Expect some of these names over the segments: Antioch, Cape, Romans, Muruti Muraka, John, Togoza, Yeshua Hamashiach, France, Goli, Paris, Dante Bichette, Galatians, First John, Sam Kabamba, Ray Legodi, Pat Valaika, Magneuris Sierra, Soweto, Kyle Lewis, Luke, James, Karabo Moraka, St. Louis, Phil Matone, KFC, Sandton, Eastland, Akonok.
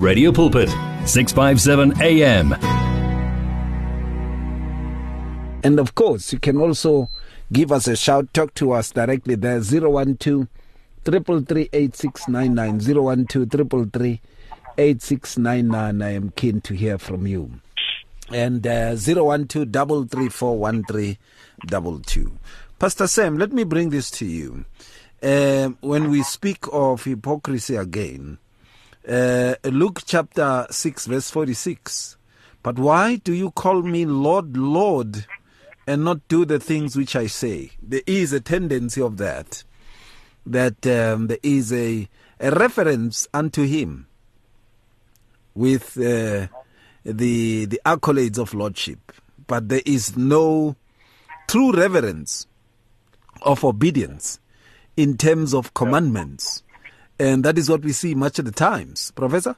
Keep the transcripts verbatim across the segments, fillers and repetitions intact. Radio Pulpit, six fifty-seven A M. And of course, you can also give us a shout. Talk to us directly there, zero one two, three three three, eight six nine nine, zero one two, three three three, eight six nine nine. I am keen to hear from you. And uh, zero one two, three three four, one three two two. Pastor Sam, let me bring this to you. Uh, when we speak of hypocrisy again, uh, Luke chapter six, verse forty-six. But why do you call me Lord, Lord, and not do the things which I say? There is a tendency of that, that um, there is a, a reference unto him with uh, the the accolades of lordship, but there is no true reverence of obedience in terms of commandments, and that is what we see much of the times, Professor.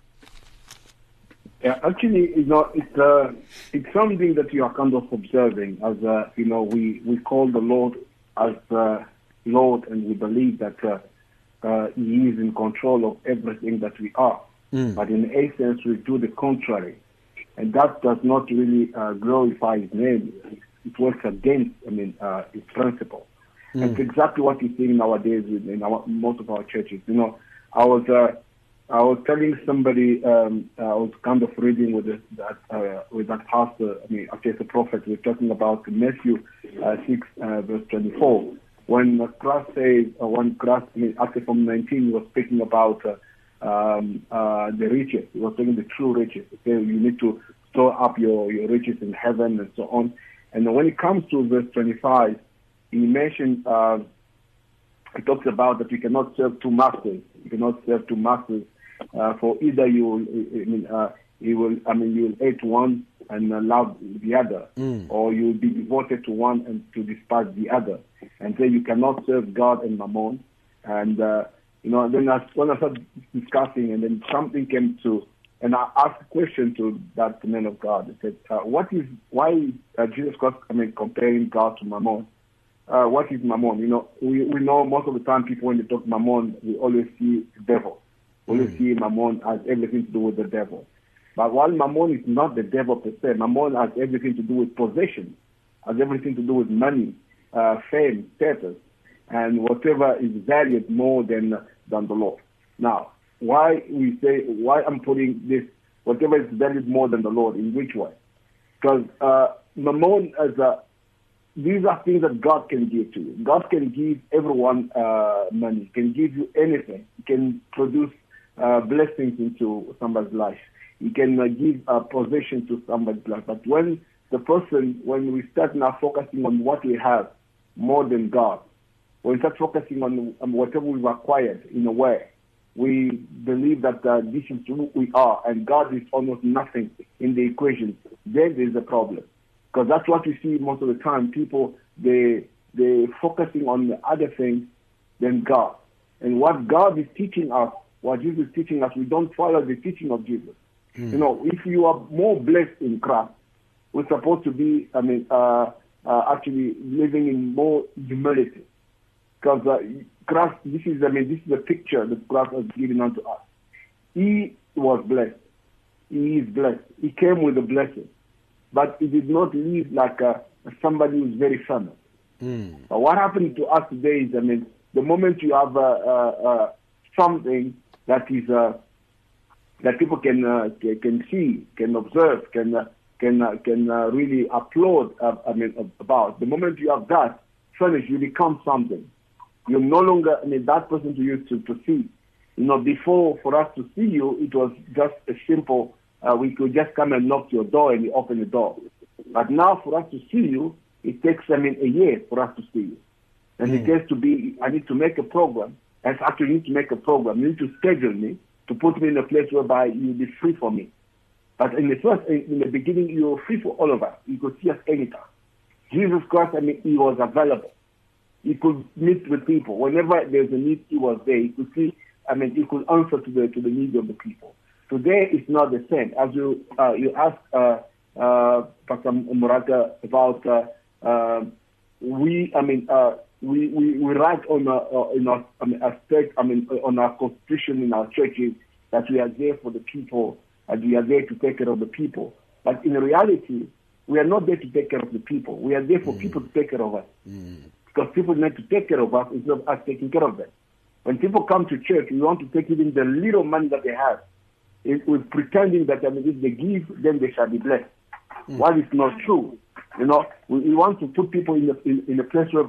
Yeah, actually, you know, it's uh, it's something that you are kind of observing, as uh, you know, we, we call the Lord as uh, Lord, and we believe that uh, uh, He is in control of everything that we are. Mm. But in essence, we do the contrary, and that does not really uh, glorify His name. It, it works against, I mean, uh, His principle. Mm. That's exactly what we're seeing nowadays in our, most of our churches. You know, I was. Uh, I was telling somebody, um, I was kind of reading with that uh, with that pastor, I mean, after the prophet, we're talking about Matthew uh, six, uh, verse twenty-four. When Christ says, uh, when Christ, I mean, actually from nineteen, he was speaking about uh, um, uh, the riches. He was talking the true riches. He said, you need to store up your, your riches in heaven and so on. And when it comes to verse twenty-five, he mentioned, uh, he talks about that you cannot serve two masters. You cannot serve two masters. Uh, for either you will, I mean, uh, you will, I mean, you will hate one and uh, love the other, mm. or you will be devoted to one and to despise the other. And so you cannot serve God and Mammon. And uh, you know, then I, when I started discussing, and then something came to, and I asked a question to that man of God. I said, uh, "What is why uh, Jesus Christ? I mean, comparing God to Mammon? Uh, what is Mammon? You know, we we know most of the time people when they talk Mammon, we always see the devil." Only mm. see Mammon has everything to do with the devil. But while Mammon is not the devil per se, Mammon has everything to do with possession, has everything to do with money, uh, fame, status, and whatever is valued more than than the Lord. Now, why we say, why I'm putting this, whatever is valued more than the Lord, in which way? Because uh, Mammon, as a, these are things that God can give to you. God can give everyone uh, money, can give you anything, can produce Uh, blessings into somebody's life. You can uh, give a uh, possession to somebody's life. But when the person, when we start now focusing on what we have more than God, when we start focusing on um, whatever we've acquired in a way, we believe that uh, this is who we are and God is almost nothing in the equation, then there's a problem. Because that's what we see most of the time. People, they, they're focusing on the other things than God. And what God is teaching us, what Jesus is teaching us, we don't follow the teaching of Jesus. Mm. You know, if you are more blessed in Christ, we're supposed to be, I mean, uh, uh, actually living in more humility. Because uh, Christ, this is, I mean, this is a picture that Christ has given unto us. He was blessed. He is blessed. He came with a blessing. But he did not live like a, somebody who's very famous. Mm. But what happened to us today is, I mean, the moment you have uh, uh, uh, something, that is uh, that people can uh, can see, can observe, can uh, can uh, can uh, really applaud. Uh, I mean, about the moment you have that, suddenly you become something. You're no longer, I mean, that person you used to, to see. You know, before for us to see you, it was just a simple. Uh, we could just come and knock your door and you open the door. But now for us to see you, it takes I mean a year for us to see you, and mm. it has to be. I need to make a program. I actually need to make a program. You need to schedule me to put me in a place whereby you'll be free for me. But in the first, in the beginning, you were free for all of us. You could see us anytime. Jesus Christ, I mean, he was available. He could meet with people. Whenever there's a need, he was there. He could see, I mean, he could answer to the to the needs of the people. Today, it's not the same. As you uh, you asked uh, uh, Pastor Moraka about, uh, uh, we, I mean, uh, We, we we write on a, uh, in our, I mean, aspect, I mean, on our constitution in our churches that we are there for the people, and we are there to take care of the people. But in reality, we are not there to take care of the people. We are there for mm. people to take care of us. Mm. Because people need to take care of us instead of us taking care of them. When people come to church, we want to take even the little money that they have. It, we're pretending that if they give, then they shall be blessed. Mm. While it's not true. You know, we, we want to put people in a, in, in a place where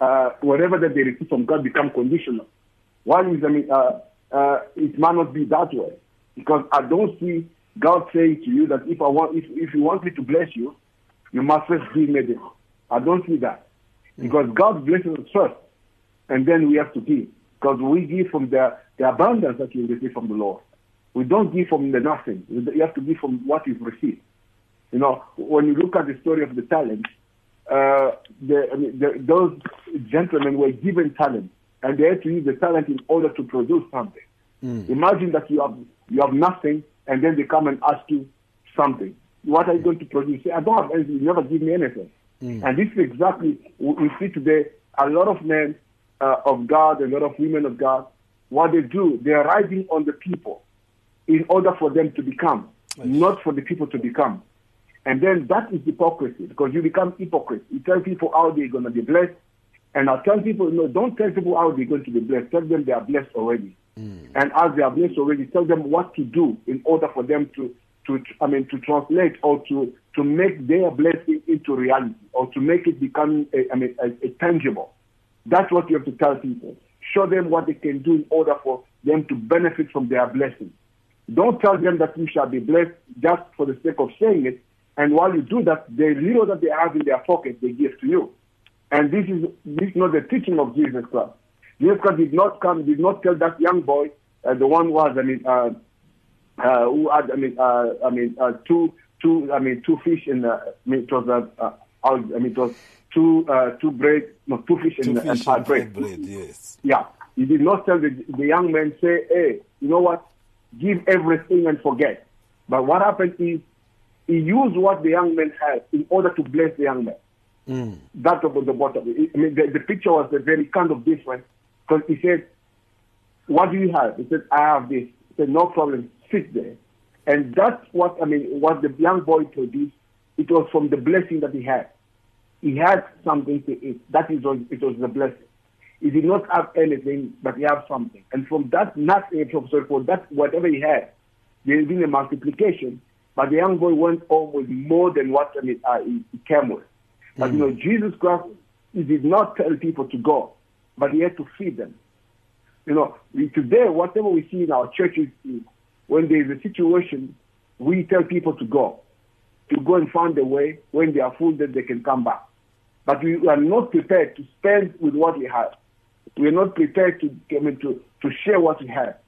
uh, whatever that they receive from God become conditional. While is, I mean, uh, uh, it might not be that way. Because I don't see God saying to you that if I want, if, if you want me to bless you, you must first give me this. I don't see that. Because God blesses us first, and then we have to give. Because we give from the, the abundance that you receive from the Lord. We don't give from the nothing. You have to give from what you've received. You know, when you look at the story of the talent, uh, the, I mean, the, those gentlemen were given talent, and they had to use the talent in order to produce something. Mm. Imagine that you have you have nothing, and then they come and ask you something. What are you going to produce? I don't have anything. You never give me anything. Mm. And this is exactly what we see today. A lot of men uh, of God, a lot of women of God, what they do, they are riding on the people in order for them to become, nice. Not for the people to become. And then that is hypocrisy, because you become hypocrite. You tell people how they're going to be blessed. And I tell people, no, don't tell people how they're going to be blessed. Tell them they are blessed already. Mm. And as they are blessed already, tell them what to do in order for them to, to I mean, to translate or to, to make their blessing into reality or to make it become, a, I mean, a, a tangible. That's what you have to tell people. Show them what they can do in order for them to benefit from their blessing. Don't tell them that you shall be blessed just for the sake of saying it. And while you do that, the little that they have in their pocket, they give to you. And this is this is not the teaching of Jesus Christ. Jesus Christ did not come, did not tell that young boy, uh, the one who was, I mean, uh, uh, who had, I mean, uh, I mean, uh, two, two, I mean, two fish in, uh, I mean, it was, uh, uh, I mean, it was two, uh, two bread, no, two fish two and, fish and five bread. bread. Yes. Yeah. He did not tell the, the young man, say, hey, you know what? Give everything and forget. But what happened is, he used what the young man had in order to bless the young man. Mm. That was the bottom. I mean, the, the picture was a very kind of different because he said, "What do you have?" He said, "I have this." He said, "No problem. Sit there." And that's what I mean. What the young boy produced, it was from the blessing that he had. He had something to eat. That is, it was the blessing. He did not have anything, but he had something. And from that, not from sorry, for that whatever he had, there has been a multiplication. But the young boy went home with more than what I mean, uh, he came with. But, mm-hmm. you know, Jesus Christ, he did not tell people to go, but he had to feed them. You know, we, today, whatever we see in our churches, when there is a situation, we tell people to go, to go and find a way when they are full that they can come back. But we are not prepared to spend with what we have. We are not prepared to I mean, to, to share what we have.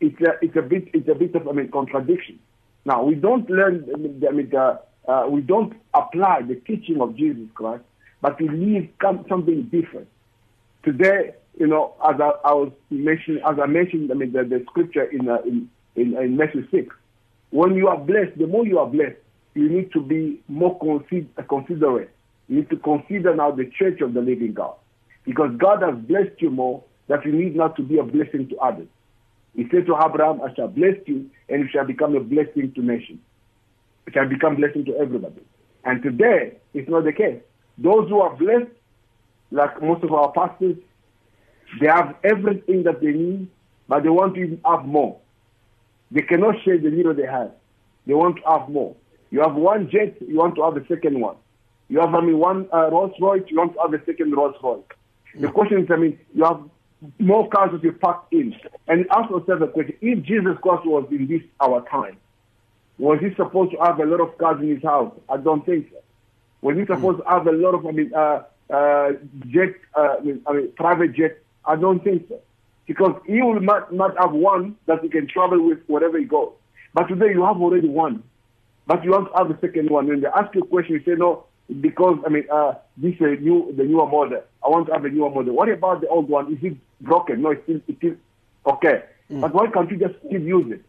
It's a, it's a bit it's a bit of I mean contradiction. Now, we don't learn, I mean, uh, uh, we don't apply the teaching of Jesus Christ, but we leave something different. Today, you know, as I, I was mentioning, as I mentioned, I mean, the, the scripture in, uh, in, in, in Matthew six, when you are blessed, the more you are blessed, you need to be more consider, considerate. You need to consider now the church of the living God. Because God has blessed you more that you need not to be a blessing to others. He said to Abraham, I shall bless you, and you shall become a blessing to nations. You shall become a blessing to everybody. And today, it's not the case. Those who are blessed, like most of our pastors, they have everything that they need, but they want to have more. They cannot share the little they have. They want to have more. You have one jet, you want to have a second one. You have, I mean, one uh, Rolls Royce, you want to have a second Rolls Royce. The question is, I mean, you have more cars will be packed in. And ask yourself a question. If Jesus Christ was in this our time, was he supposed to have a lot of cars in his house? I don't think so. Was he supposed mm. to have a lot of I mean, uh, uh, jet, uh, I mean, I mean, private jets? I don't think so. Because he will not, not have one that he can travel with wherever he goes. But today you have already one. But you want to have a second one. When they ask you a question, you say, no, because, I mean, uh, this is a new, the newer model. I want to have a newer model. What about the old one? Is it broken? No, it's still, it's still okay. Mm. But why can't you just still use it?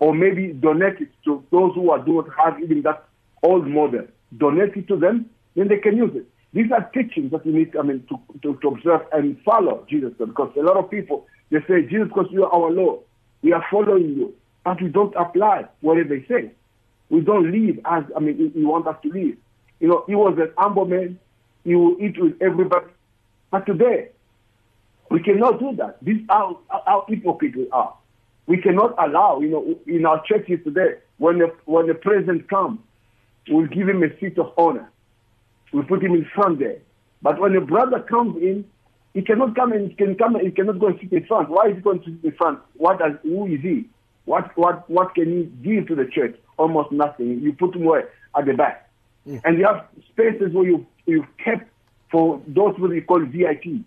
Or maybe donate it to those who are, do not have even that old model. Donate it to them, then they can use it. These are teachings that you need, I mean, to, to, to observe and follow Jesus. Because a lot of people, they say, Jesus, because you are our Lord. We are following you. but we don't apply whatever they say. We don't live as, I mean, you want us to live. You know, he was an humble man. He will eat with everybody. But today, we cannot do that. This is how, how hypocrite we are. We cannot allow, you know, in our churches today, when the, when the president comes, we'll give him a seat of honor. We'll put him in front there. But when a brother comes in, he cannot come and can come and he cannot go and sit in front. Why is he going to sit in front? What does, who is he? What what what can he give to the church? Almost nothing. You put him away at the back. Yeah. And you have spaces where you you kept for those what you call V I P.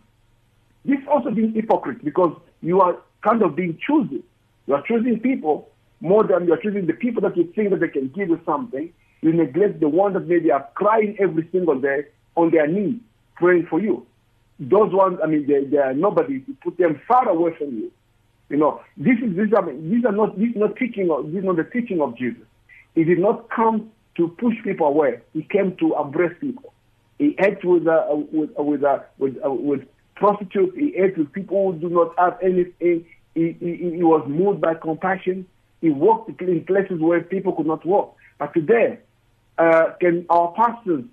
This also being hypocrite because you are kind of being choosy. You are choosing people more than you are choosing the people that you think that they can give you something. You neglect the ones that maybe are crying every single day on their knees, praying for you. Those ones, I mean, they, they are nobody. You put them far away from you. You know, this is this. I mean, these are not this is not teaching. Of, this is not the teaching of Jesus. He did not come to push people away. He came to embrace people. He ate with uh, with uh, with, uh, with, uh, with prostitutes. He ate with people who do not have anything. He, he, he was moved by compassion. He walked in places where people could not walk. But today, uh, can our pastors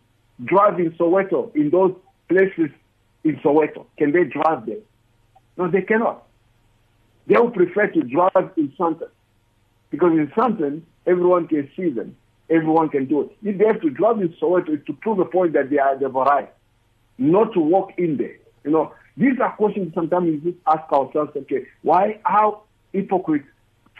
drive in Soweto in those places? In Soweto, can they drive there? No, they cannot. They would prefer to drive in Sandton because in Sandton, everyone can see them. Everyone can do it. If they have to drive in Soweto, it's to prove a point that they are the variety, not to walk in there. You know, these are questions sometimes we just ask ourselves, okay, why, how hypocrite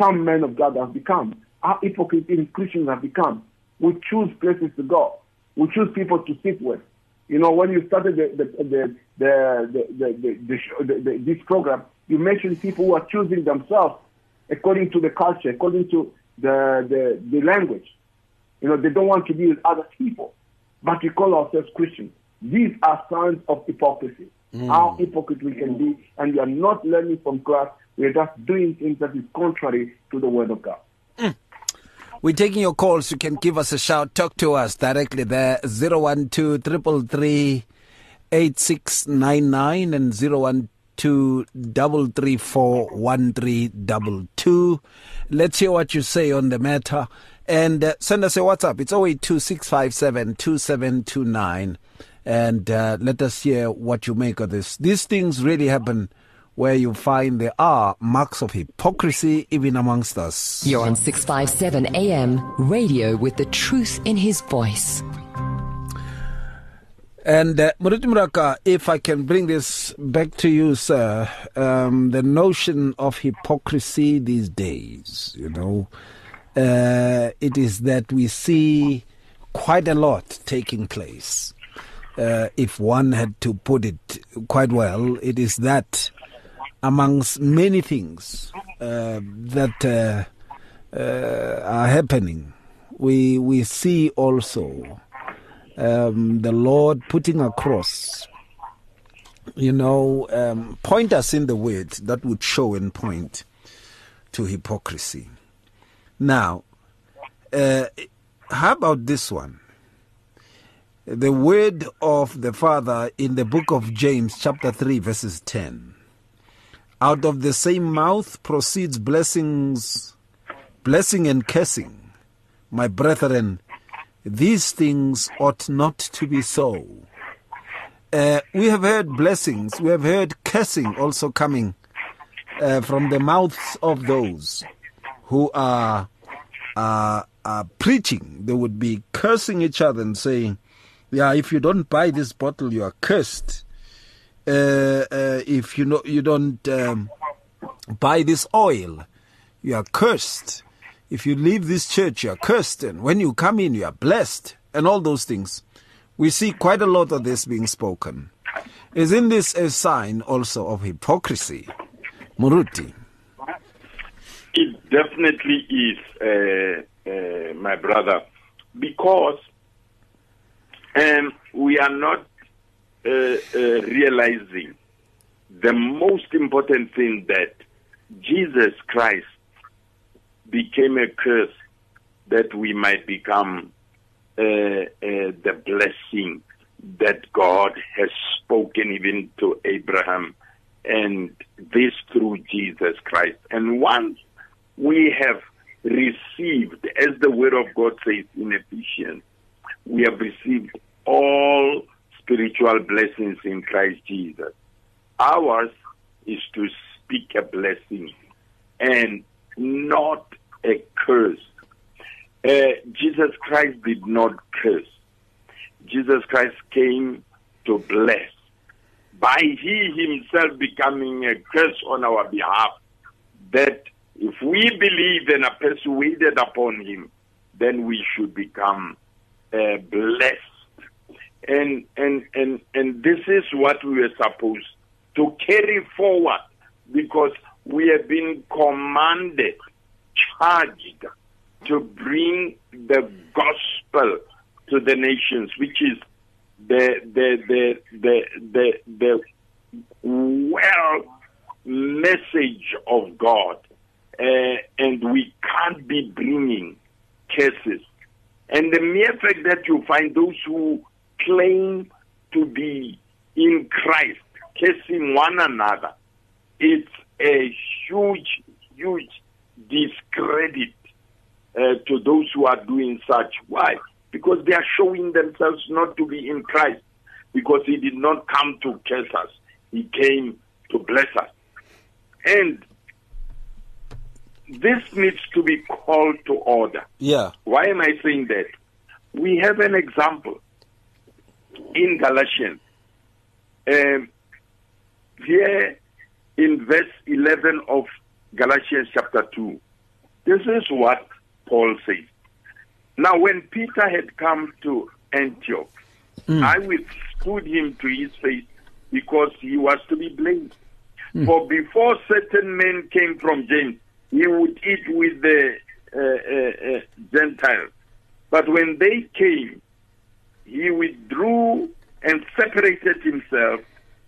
some men of God have become, how hypocrite even Christians have become. We choose places to go. We choose people to sit with. You know, when you started the the the the, the, the, the, show, the, the this program, you mentioned people who are choosing themselves according to the culture, according to the, the the language. You know, they don't want to be with other people, but we call ourselves Christians. These are signs of hypocrisy. Mm. How hypocrite we can be, and we are not learning from Christ. We are just doing things that is contrary to the Word of God. Mm. We're taking your calls. You can give us a shout. Talk to us directly there. zero one two, three three three, eight six nine nine and zero one two, three three four, one three two two. Let's hear what you say on the matter. And uh, send us a WhatsApp. It's zero eight two, six five seven, two seven two nine. And uh, let us hear what you make of this. These things really happen where you find there are marks of hypocrisy even amongst us. You're on six fifty-seven A M radio with the truth in his voice. And uh, Muruti Muraka, if I can bring this back to you, sir, um, the notion of hypocrisy these days, you know, uh, it is that we see quite a lot taking place. Uh, if one had to put it quite well, it is that amongst many things uh, that uh, uh, are happening, we we see also um, the Lord putting across, you know, um, point us in the word that would show and point to hypocrisy. Now, uh, how about this one? The word of the Father in the book of James, chapter three, verses ten. Out of the same mouth proceeds blessings, blessing and cursing. My brethren, these things ought not to be so. Uh, we have heard blessings, we have heard cursing also coming uh, from the mouths of those who are, are, are preaching. They would be cursing each other and saying, yeah, if you don't buy this bottle, you are cursed. Uh, uh, if you know you don't um, buy this oil, you are cursed. If you leave this church, you are cursed. And when you come in, you are blessed. And all those things. We see quite a lot of this being spoken. Isn't this a sign also of hypocrisy? Muruti. It definitely is, uh, uh, my brother. Because um, we are not Uh, uh, realizing the most important thing, that Jesus Christ became a curse that we might become uh, uh, the blessing that God has spoken even to Abraham, and this through Jesus Christ. And once we have received, as the Word of God says in Ephesians, we have received all spiritual blessings in Christ Jesus. Ours is to speak a blessing and not a curse. Uh, Jesus Christ did not curse. Jesus Christ came to bless, by He Himself becoming a curse on our behalf, that if we believe and are persuaded upon Him, then we should become uh, blessed. And, and, and, and this is what we are supposed to carry forward, because we have been commanded, charged, to bring the gospel to the nations, which is the the the the the, the well message of God, uh, and we can't be bringing curses. And the mere fact that you find those who claim to be in Christ cursing one another, it's a huge, huge discredit Uh, to those who are doing such. Why? Because they are showing themselves not to be in Christ, because He did not come to curse us. He came to bless us. And this needs to be called to order. Yeah. Why am I saying that? We have an example in Galatians. Um, here in verse eleven of Galatians chapter two, this is what Paul says. Now, when Peter had come to Antioch, mm. I withstood him to his face, because he was to be blamed. Mm. For before certain men came from James, he would eat with the uh, uh, uh, Gentiles. But when they came, he withdrew and separated himself,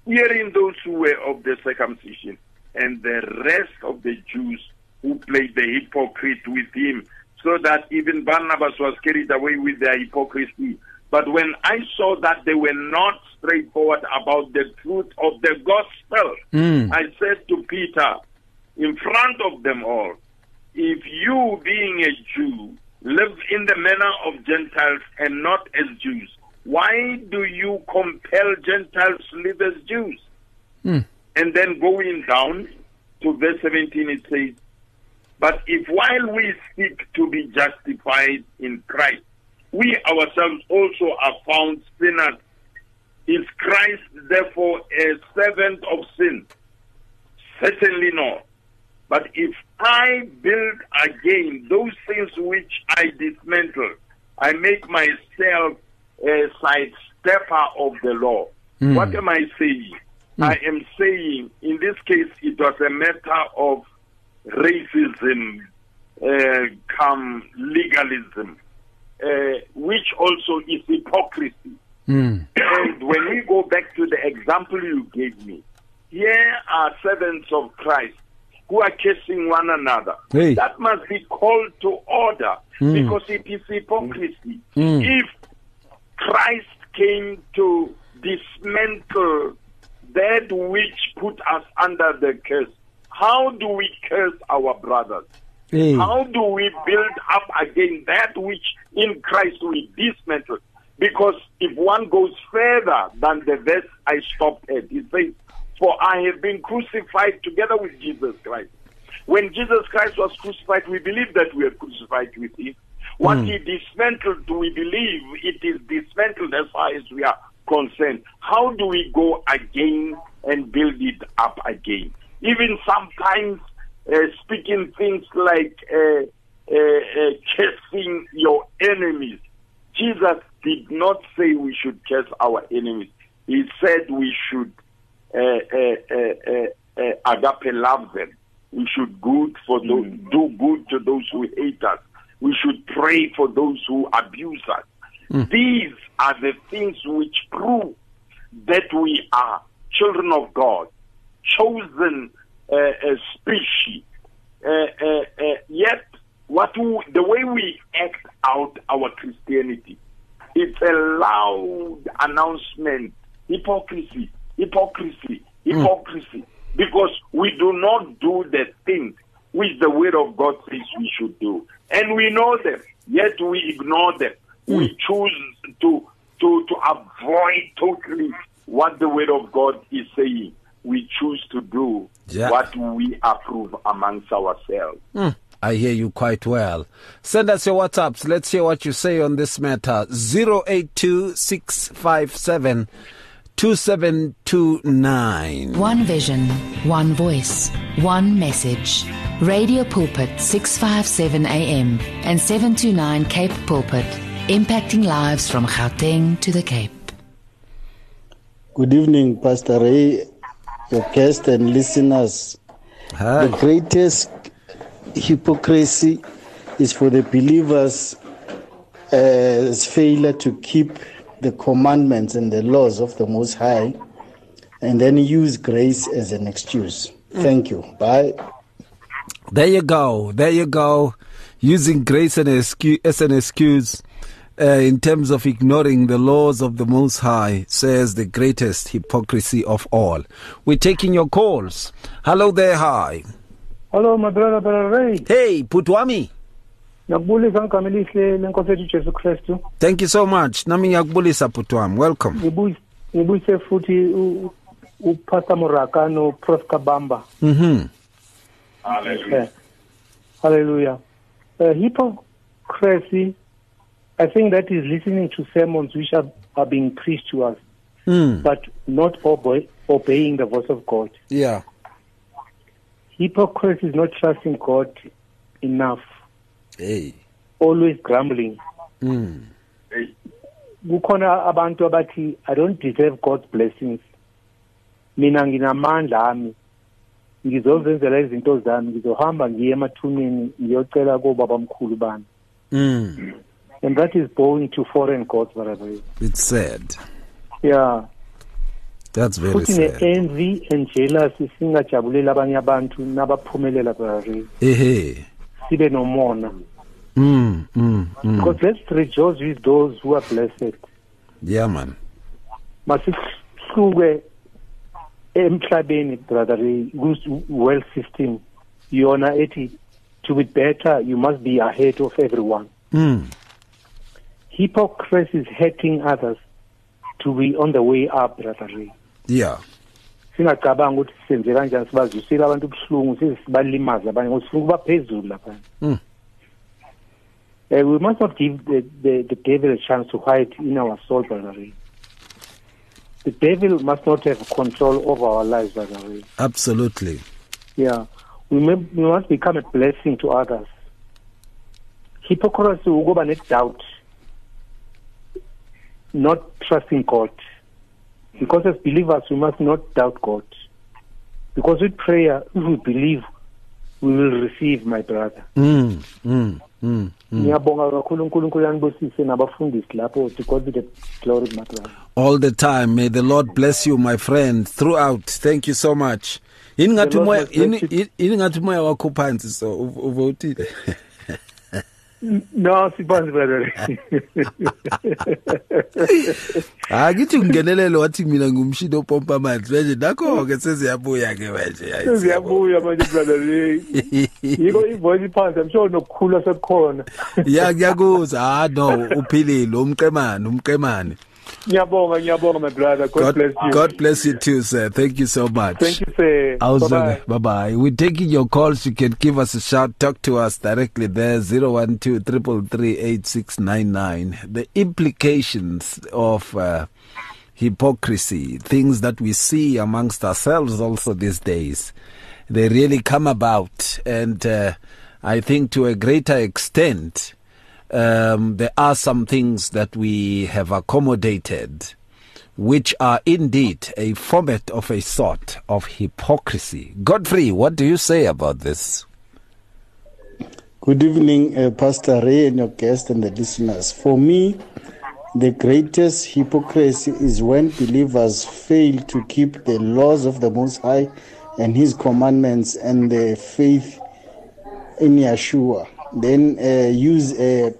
fearing those who were of the circumcision, and the rest of the Jews who played the hypocrite with him, so that even Barnabas was carried away with their hypocrisy. But when I saw that they were not straightforward about the truth of the gospel, mm. I said to Peter, in front of them all, if you, being a Jew, live in the manner of Gentiles and not as Jews, why do you compel Gentiles to live as Jews? Mm. And then going down to verse seventeen, it says, but if while we seek to be justified in Christ, we ourselves also are found sinners, is Christ therefore a servant of sin? Certainly not. But if I build again those things which I dismantle, I make myself a sidestepper of the law. Mm. What am I saying? Mm. I am saying, in this case, it was a matter of racism, uh, come legalism, uh, which also is hypocrisy. Mm. And when we go back to the example you gave me, here are servants of Christ who are cursing one another. Hey. That must be called to order, mm. because it is hypocrisy. Mm. If Christ came to dismantle that which put us under the curse, how do we curse our brothers? Mm. How do we build up again that which in Christ we dismantle? Because if one goes further than the verse I stopped at, it says, for I have been crucified together with Jesus Christ. When Jesus Christ was crucified, we believe that we are crucified with Him. What mm. He dismantled, we believe it is dismantled as far as we are concerned. How do we go again and build it up again? Even sometimes uh, speaking things like uh, uh, uh, cursing your enemies. Jesus did not say we should curse our enemies. He said we should uh, uh, uh, uh, uh, agape love them. We should good for those, mm. do good to those who hate us. We should pray for those who abuse us. Mm. These are the things which prove that we are children of God, chosen uh, uh, species, uh, uh, uh, yet what we, the way we act out our Christianity, it's a loud announcement, hypocrisy, hypocrisy, hypocrisy, mm. because we do not do the things which the Word of God says we should do. And we know them, yet we ignore them. Mm. We choose to, to, to avoid totally what the Word of God is saying. We choose to do yeah. what we approve amongst ourselves. Mm. I hear you quite well. Send us your WhatsApps. Let's hear what you say on this matter. zero eight two six five seven two seven two nine. One vision, one voice, one message. Radio Pulpit, six fifty-seven A M and seven two nine Cape Pulpit. Impacting lives from Gauteng to the Cape. Good evening, Pastor Ray, your guests and listeners. Hi. The greatest hypocrisy is for the believers' uh, failure to keep the commandments and the laws of the Most High, and then use grace as an excuse. Thank you. Bye. There you go. There you go. Using grace and excuse, as an excuse uh, in terms of ignoring the laws of the Most High, says the greatest hypocrisy of all. We're taking your calls. Hello there. Hi. Hello, my brother, brother Ray. Hey, Putwami. Thank you so much. Nami yakubulisa Putwami. Welcome. Ngibuyise futhi u Pastor Moraka no Prof Kabamba. Mhm. Hallelujah. Hallelujah. Uh, hypocrisy, I think that is listening to sermons which are, are being preached to us, mm. but not obe- obeying the voice of God. Yeah. Hypocrisy is not trusting God enough. Hey. Always grumbling. Mm. Hey. I don't deserve God's blessings. Mm. And that is born to foreign gods, whatever it is. It's sad. Yeah. That's very putting sad. Envy and jealousy, singa chabulela banya bantu naba pumelela barari. Ehe. Sibe no mona. Mm, mm, mm. Because let's rejoice with those who are blessed. Yeah, man. Masikuwe emhlabeni brotherly good wealth system. You are not eighty. To be better, you must be ahead of everyone. Mm. Hypocrisy is hurting others to be on the way up, brotherly. Yeah. Mm. Uh, we must not give the, the, the devil a chance to hide in our soul, brotherly. The devil must not have control over our lives, brotherly. Absolutely. Yeah. We, may, we must become a blessing to others. Hypocrisy will go by net doubt, not trusting God. Because as believers, we must not doubt God. Because with prayer, if we believe, we will receive, my brother. Mm, mm, mm, mm. God be the glory, my brother. All the time. May the Lord bless you, my friend, throughout. Thank you so much. No, it's brother. I get to ngenelelo wathi mina ngumshini opompa amanzi manje nakho ke seziyabuya ke manje seziyabuya manje brother yiko ivoice phansi I'm sure nokukhula sekukhona yakuza ah no uphilile umqemane umqemane Ngiyabonga ngiyabonga my brother God bless you God bless you too sir thank you so much Thank you sir bye bye bye we're taking your calls you can give us a shout talk to us directly there zero one two, three three three, eight six nine nine the implications of uh, hypocrisy things that we see amongst ourselves also these days they really come about and uh, I think to a greater extent Um, there are some things that we have accommodated which are indeed a format of a sort of hypocrisy. Godfrey, what do you say about this? Good evening, uh, Pastor Ray and your guests and the listeners. For me, the greatest hypocrisy is when believers fail to keep the laws of the Most High and His commandments and their faith in Yeshua. Then uh, use uh,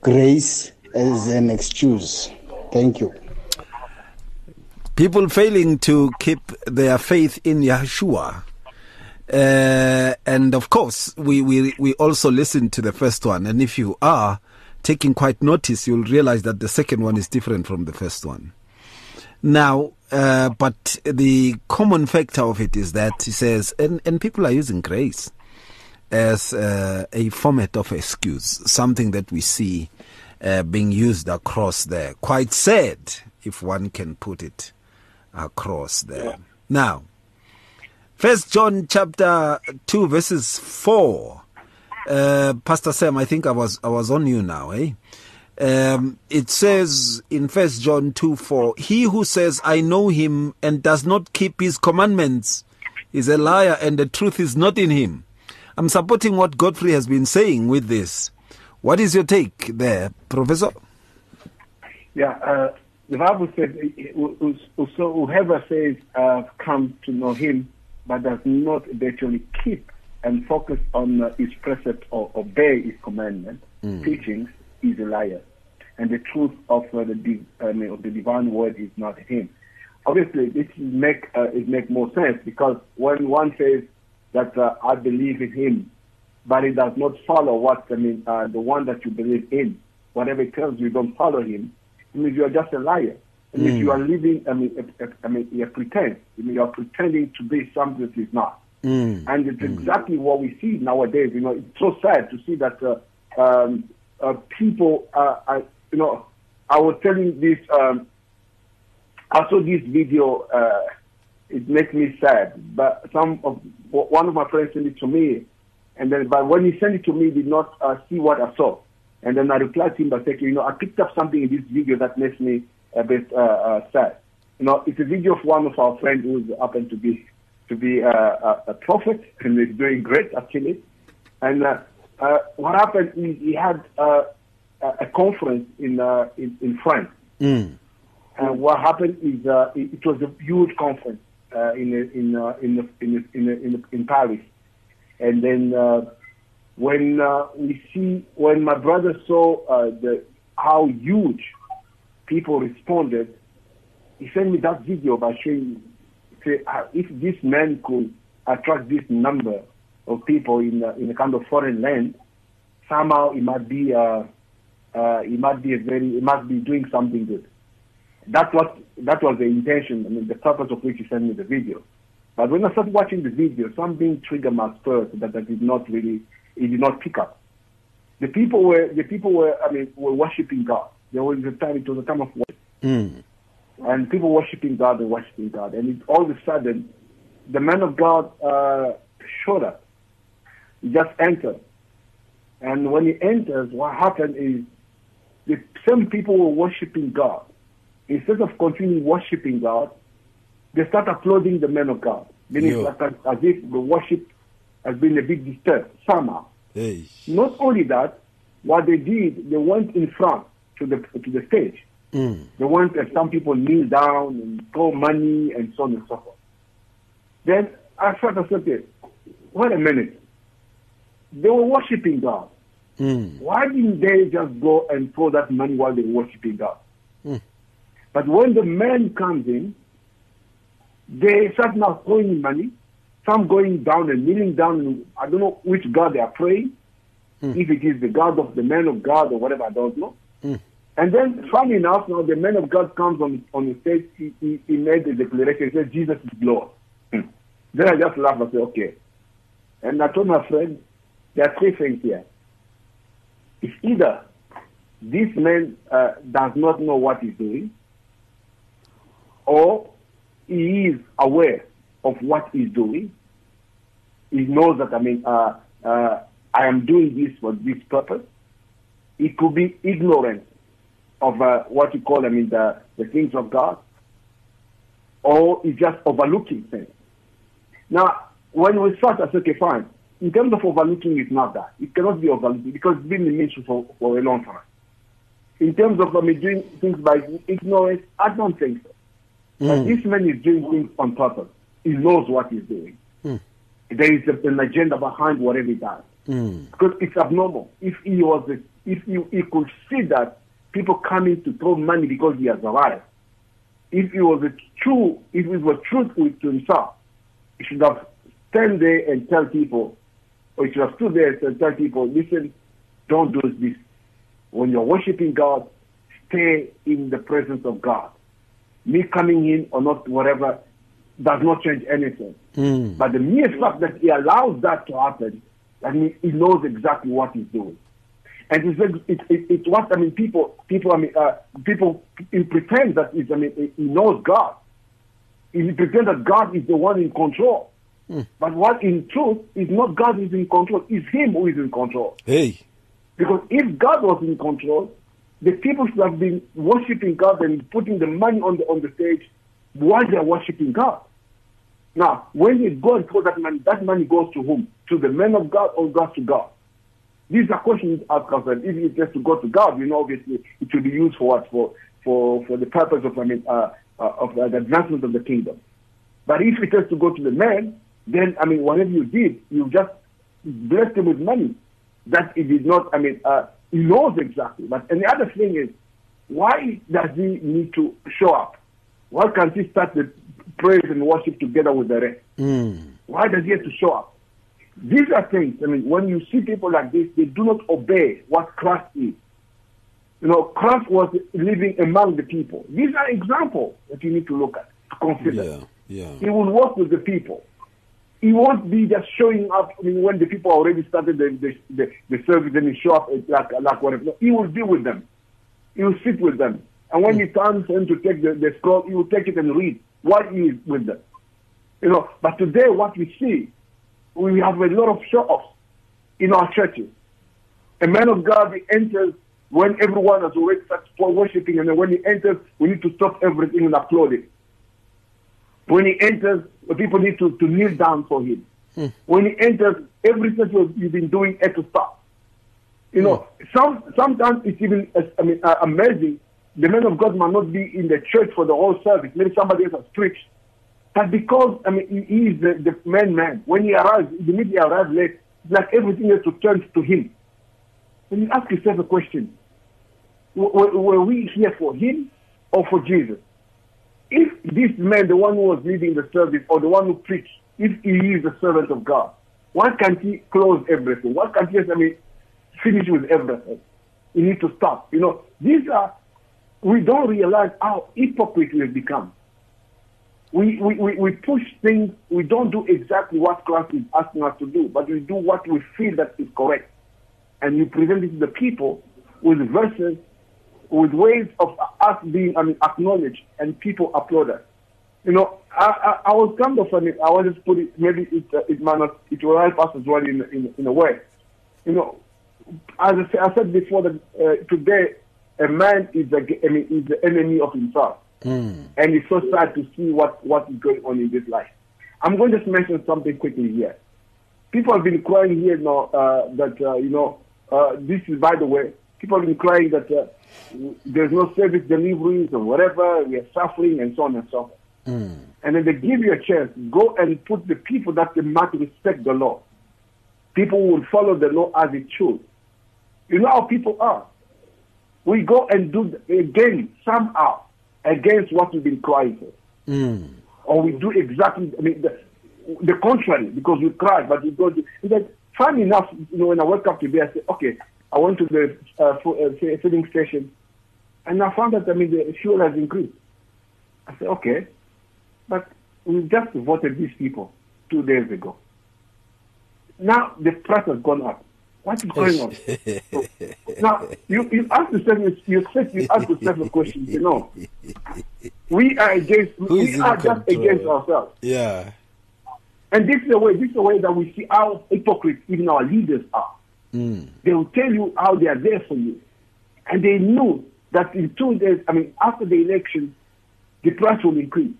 grace as an excuse. Thank you. People failing to keep their faith in Yahshua Uh, and of course, we, we, we also listen to the first one. And if you are taking quite notice, you'll realize that the second one is different from the first one. Now, uh, but the common factor of it is that he says, and, and people are using grace as uh, a format of excuse, something that we see uh, being used across there. Quite sad, if one can put it across there. Yeah. Now, First John chapter two, verses four. Uh, Pastor Sam, I think I was I was on you now, eh? Um, it says in First John two four, he who says I know him and does not keep his commandments is a liar, and the truth is not in him. I'm supporting what Godfrey has been saying with this. What is your take there, Professor? Yeah, uh, the Bible says, so whoever says I've come to know him but does not actually keep and focus on uh, his precept or obey his commandment, mm. teachings, is a liar, and the truth of uh, the div- I mean, of the divine word is not him. Obviously, this make uh, it make more sense, because when one says that uh, I believe in him, but it does not follow what I mean uh, the one that you believe in, whatever it tells you, don't follow him, it means you are just a liar. It means mm. you are living. I mean, a, a, I mean, you pretend. I mean, you are pretending to be something that is not. Mm. And it's mm. exactly what we see nowadays. You know, it's so sad to see that. Uh, um, Uh, people, uh, I, you know, I was telling this, um, I saw this video, uh, it makes me sad, but some of, one of my friends sent it to me, and then, but when he sent it to me, he did not uh, see what I saw, and then I replied to him by saying, you know, I picked up something in this video that makes me a bit uh, uh, sad. You know, it's a video of one of our friends who happened to be, to be uh, a, a prophet, and is doing great, actually, and, uh, Uh, what happened is he had uh, a conference in uh, in, in France, mm. and what happened is uh, it, it was a huge conference uh, in in uh, in the, in the, in, the, in, the, in Paris, and then uh, when uh, we see when my brother saw uh, the how huge people responded, he sent me that video by showing say if this man could attract this number of people in uh, in a kind of foreign land, somehow it might be uh, uh, it might be a very it must be doing something good. That was that was the intention. I mean, the purpose of which he sent me the video. But when I started watching the video, something triggered my spirit that I did not really it did not pick up. The people were the people were I mean were worshiping God. There was a time it was a time of worship, mm. and people worshiping God and worshiping God, and it, all of a sudden, the man of God uh, showed up. He just entered. And when he enters, what happened is the same people were worshiping God. Instead of continuing worshiping God, they start applauding the man of God. Meaning like, as if the worship has been a bit disturbed somehow. Hey. Not only that, what they did, they went in front to the to the stage. Mm. They went and some people kneel down and throw money and so on and so forth. Then I thought, okay, wait a minute. They were worshiping God. Mm. Why didn't they just go and throw that money while they were worshiping God? Mm. But when the man comes in, they start now throwing money, some going down and kneeling down. I don't know which God they are praying, mm. if it is the God of the man of God or whatever, I don't know. Mm. And then, funny enough, now the man of God comes on, on the stage, he, he, he made a declaration, he said, Jesus is Lord. Mm. Then I just laughed and said, okay. And I told my friend, there are three things here. It's either this man uh, does not know what he's doing, or he is aware of what he's doing. He knows that, I mean, uh, uh, I am doing this for this purpose. He could be ignorant of uh, what you call, I mean, the, the things of God, or he's just overlooking things. Now, when we start, I said, okay, fine. In terms of overlooking, it's not that. It cannot be overlooking because it's been in ministry for, for a long time. In terms of I mean, doing things by ignorance, I don't think so. Mm. This man is doing things on purpose. He knows what he's doing. Mm. There is a, an agenda behind whatever he does. Mm. Because it's abnormal. If he was, a, if he, he could see that people coming to throw money because he has arrived, if he was a true, if it was truthful to himself, he should have stand there and tell people, or you should have stood there and tell people, listen, don't do this. When you're worshiping God, stay in the presence of God. Me coming in or not, whatever, does not change anything. Mm. But the mere fact that he allows that to happen, I mean, he knows exactly what he's doing. And it's it, it, it, what, I mean, people, people, I mean, uh, people pretend that it's, I mean, he knows God. He pretends that God is the one in control. Mm. But what in truth is not God is in control, it's him who is in control. Hey. Because if God was in control, the people should have been worshiping God and putting the money on the, on the stage while they're worshiping God. Now, when you go and throw that money, that money goes to whom? To the man of God or goes to God? These are questions as concerned. If it has to go to God, you know, obviously it should be used for what? For for, for the purpose of I mean, uh, uh, of uh, the advancement of the kingdom. But if it has to go to the man, then I mean, whatever you did, you just blessed him with money. That it is not. I mean, uh, he knows exactly. But and the other thing is, why does he need to show up? Why can't he start the praise and worship together with the rest? Mm. Why does he have to show up? These are things, I mean, when you see people like this, they do not obey what Christ is. You know, Christ was living among the people. These are examples that you need to look at, to consider. Yeah, yeah. He will walk with the people. He won't be just showing up, I mean, when the people already started the, the, the, the service and he show up like, like whatever. No, he will be with them. He will sit with them. And when mm. he turns in to take the, the scroll, he will take it and read while he is with them. You know, but today what we see, we have a lot of show-offs in our churches. A man of God, he enters when everyone has already started worshiping, and then when he enters, we need to stop everything and applaud him. When he enters, the people need to, to kneel down for him. Mm. When he enters, everything you've been doing has to stop. You know, mm. some, sometimes it's even I mean, uh, amazing. The man of God might not be in the church for the whole service. Maybe somebody else has preached. But because, I mean, he is the, the main man, when he arrives, the media arrives late, it's like everything has to turn to him. When you ask yourself a question, were, were we here for him or for Jesus? If this man, the one who was leading the service or the one who preached, if he is the servant of God, why can't he close everything? Why can't he, I mean, finish with everything? You need to stop. You know, these are, we don't realize how hypocrite we have become. We, we, we, we push things, we don't do exactly what Christ is asking us to do, but we do what we feel that is correct. And you present it to the people with verses, with ways of us being I mean, acknowledged, and people applaud us. You know, I, I, I was kind of, I mean, I was just put it, maybe it, uh, it might not, it will help us as well in, in, in a way. You know, as I said, I said before, that uh, today, a man is, a, I mean, is the enemy of himself. Mm. And it's so sad to see what, what is going on in this life. I'm going to just mention something quickly here. People have been crying here now uh, that, uh, you know, uh, this is, by the way, people have been crying that uh, there's no service deliveries or whatever, we are suffering and so on and so forth. Mm. And then they give you a chance, go and put the people that they might respect the law. People who will follow the law as it should. You know how people are. We go and do, again, somehow, against what we've been crying for. Mm. Or we do exactly, I mean, the, the contrary, because we cried, but we don't do. It's like, funny enough, you know, when I woke up today, I said, okay, I went to the uh, filling station, and I found that, I mean, the fuel has increased. I said, okay, but we just voted these people two days ago. Now the price has gone up. What is going on? So, now, you, you ask yourself, you expect you ask yourself a question, you know. We are against, Who we are control? just against ourselves. Yeah. And this is the way, this is the way that we see how hypocrites even our leaders are. Mm. They will tell you how they are there for you. And they knew that in two days, I mean, after the election, the price will increase.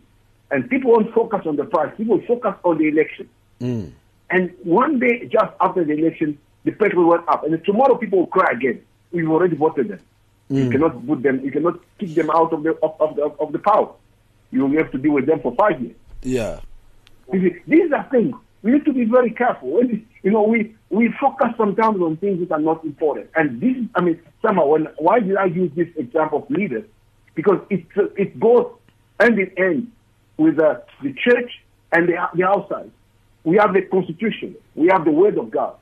And people won't focus on the price, people focus on the election. Mm. And one day, just after the election, the petrol went up, and tomorrow people will cry again. We've already voted them. Mm. You cannot put them. You cannot kick them out of the of, of the of the power. You have to deal with them for five years. Yeah. You see, these are things we need to be very careful. When, you know, we we focus sometimes on things that are not important. And this, I mean, somehow, when, why did I use this example of leaders? Because it it goes end in end with uh, the church and the the outside. We have the Constitution. We have the Word of God.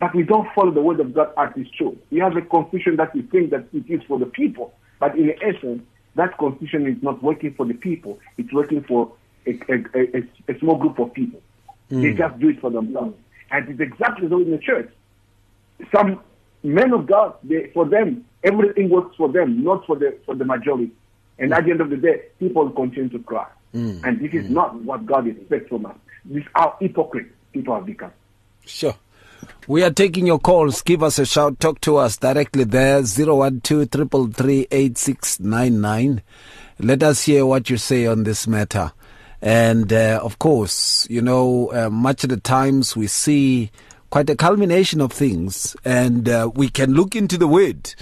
But we don't follow the Word of God as it's true. We have a Constitution that we think that it is for the people. But in essence, that Constitution is not working for the people. It's working for a, a, a, a small group of people. Mm. They just do it for themselves. And it's exactly so in the church. Some men of God, they, for them, everything works for them, not for the for the majority. And at the end of the day, people continue to cry. Mm. And this is mm. not what God expects from us. This is how hypocrite people have become. Sure. We are taking your calls. Give us a shout. Talk to us directly there, zero one two, three three three, eight six nine nine. Let us hear what you say on this matter. And, uh, of course, you know, uh, much of the times we see quite a culmination of things. And uh, we can look into the Word,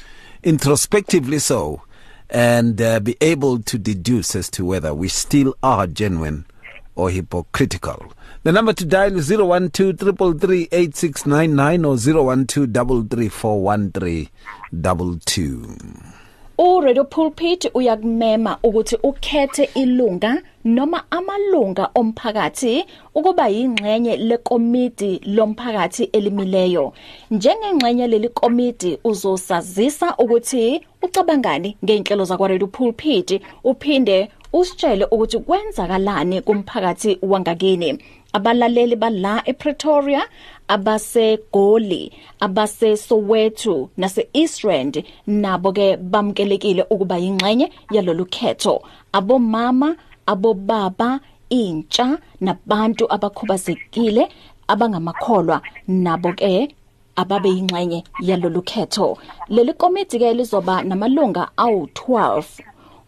introspectively so, and uh, be able to deduce as to whether we still are genuine or hypocritical. The number to dial is zero one two, three three three, eight six nine nine or zero one two, three three three, one three two two. URadio Pulpit uyakumema ukuthi ukhethe ilunga noma amalunga omphakathi ukuba yingxenye lekomiti lomphakathi elimileyo. Njengengxenye leli komiti uzosazisa ukuthi ucabangani ngeinhlelo zakwaRadio Pulpit uphinde usitshele ukuthi kwenzakalani kumphakathi wangakini. Abalaleli bala ePretoria, abase Goli, abase Soweto nase Eastland nabo ke bamkelekile ukuba yingxenye yalolu khetho. Abomama, abobaba, intsha nabantu abakhubazekile abangamakholwa nabo ke ababe yingxenye yalolu khetho. Leli komiti ke lizoba namalunga awu twelve.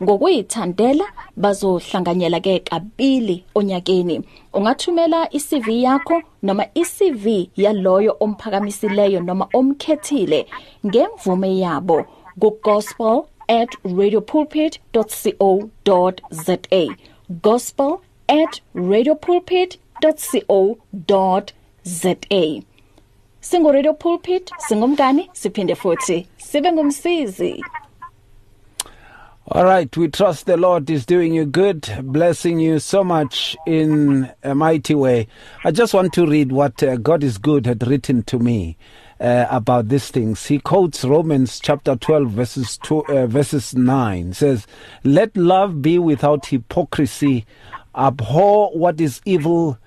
Ngokuyithandela bazohlanganyela ke kabili onyakeni. Ungathumela i-C V yakho noma i-C V yaloyo omphakamisileyo noma omkhethile ngemvume yabo ku gospel at radio pulpit dot co dot za. gospel at radio pulpit dot co dot za. Singo Radio Pulpit, singomgani, siphinde futhi sibe ngumsizi. All right, we trust the Lord is doing you good, blessing you so much in a mighty way. I just want to read what uh, God is Good had written to me uh, about these things. He quotes Romans chapter twelve, verses, two, uh, verses nine. It says, "Let love be without hypocrisy, abhor what is evil,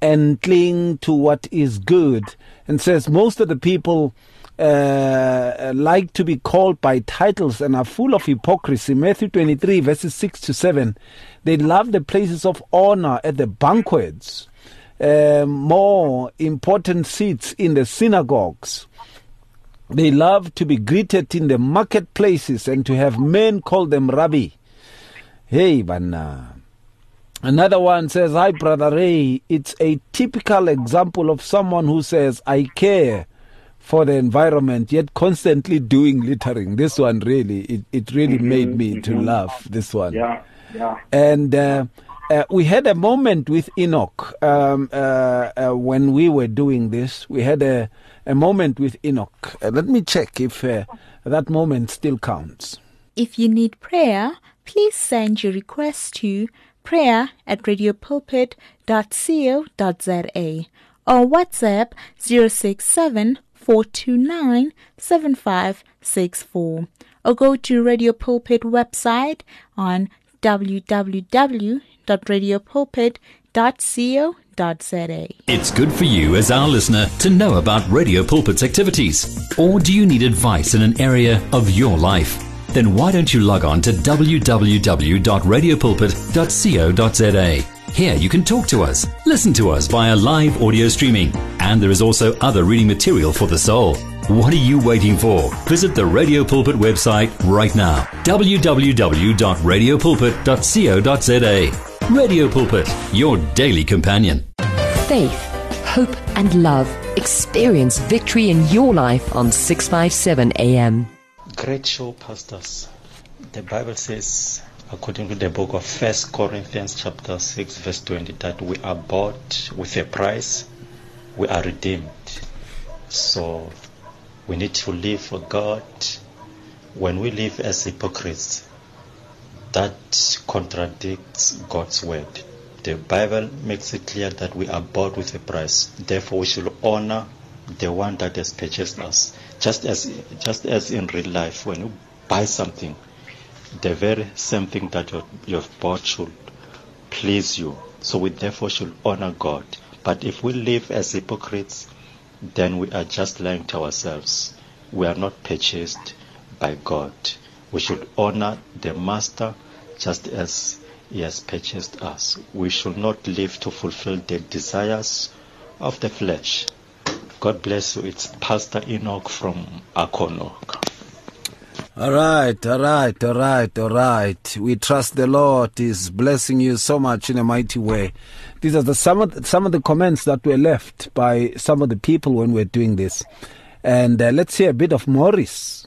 and cling to what is good." And says most of the people Uh, like to be called by titles and are full of hypocrisy. Matthew twenty-three, verses six to seven. They love the places of honor at the banquets, uh, more important seats in the synagogues. They love to be greeted in the marketplaces and to have men call them Rabbi. Hey, Banna. Another one says, "Hi, Brother Ray. It's a typical example of someone who says, 'I care for the environment,' yet constantly doing littering." This one really, it, it really mm-hmm, made me mm-hmm. to laugh, this one. Yeah, yeah. And uh, uh, we had a moment with Enoch um, uh, uh, when we were doing this. We had a, a moment with Enoch. Uh, let me check if uh, that moment still counts. If you need prayer, please send your request to prayer at radio pulpit dot co dot za or WhatsApp zero six seven, four two nine, seven five six four, or go to Radio Pulpit website on w w w dot radio pulpit dot co dot za. It's good for you as our listener to know about Radio Pulpit's activities. Or do you need advice in an area of your life? Then why don't you log on to w w w dot radio pulpit dot co dot za. Here you can talk to us, listen to us via live audio streaming, and there is also other reading material for the soul. What are you waiting for? Visit the Radio Pulpit website right now, w w w dot radio pulpit dot co dot za. Radio Pulpit, your daily companion. Faith, hope and love. Experience victory in your life on six fifty-seven A M. Great show, pastors. The Bible says, according to the book of First Corinthians chapter six, verse twenty, that we are bought with a price, we are redeemed. So we need to live for God. When we live as hypocrites, that contradicts God's word. The Bible makes it clear that we are bought with a price. Therefore, we should honor the one that has purchased us. Just as just as in real life, when you buy something, the very same thing that you you've bought should please you. So we therefore should honor God. But if we live as hypocrites, then we are just lying to ourselves. We are not purchased by God. We should honor the Master just as He has purchased us. We should not live to fulfill the desires of the flesh. God bless you. It's Pastor Enoch from Akonok. All right, all right, all right, all right. We trust the Lord is blessing you so much in a mighty way. These are the, some, of the, some of the comments that were left by some of the people when we were doing this. And uh, let's hear a bit of Morris.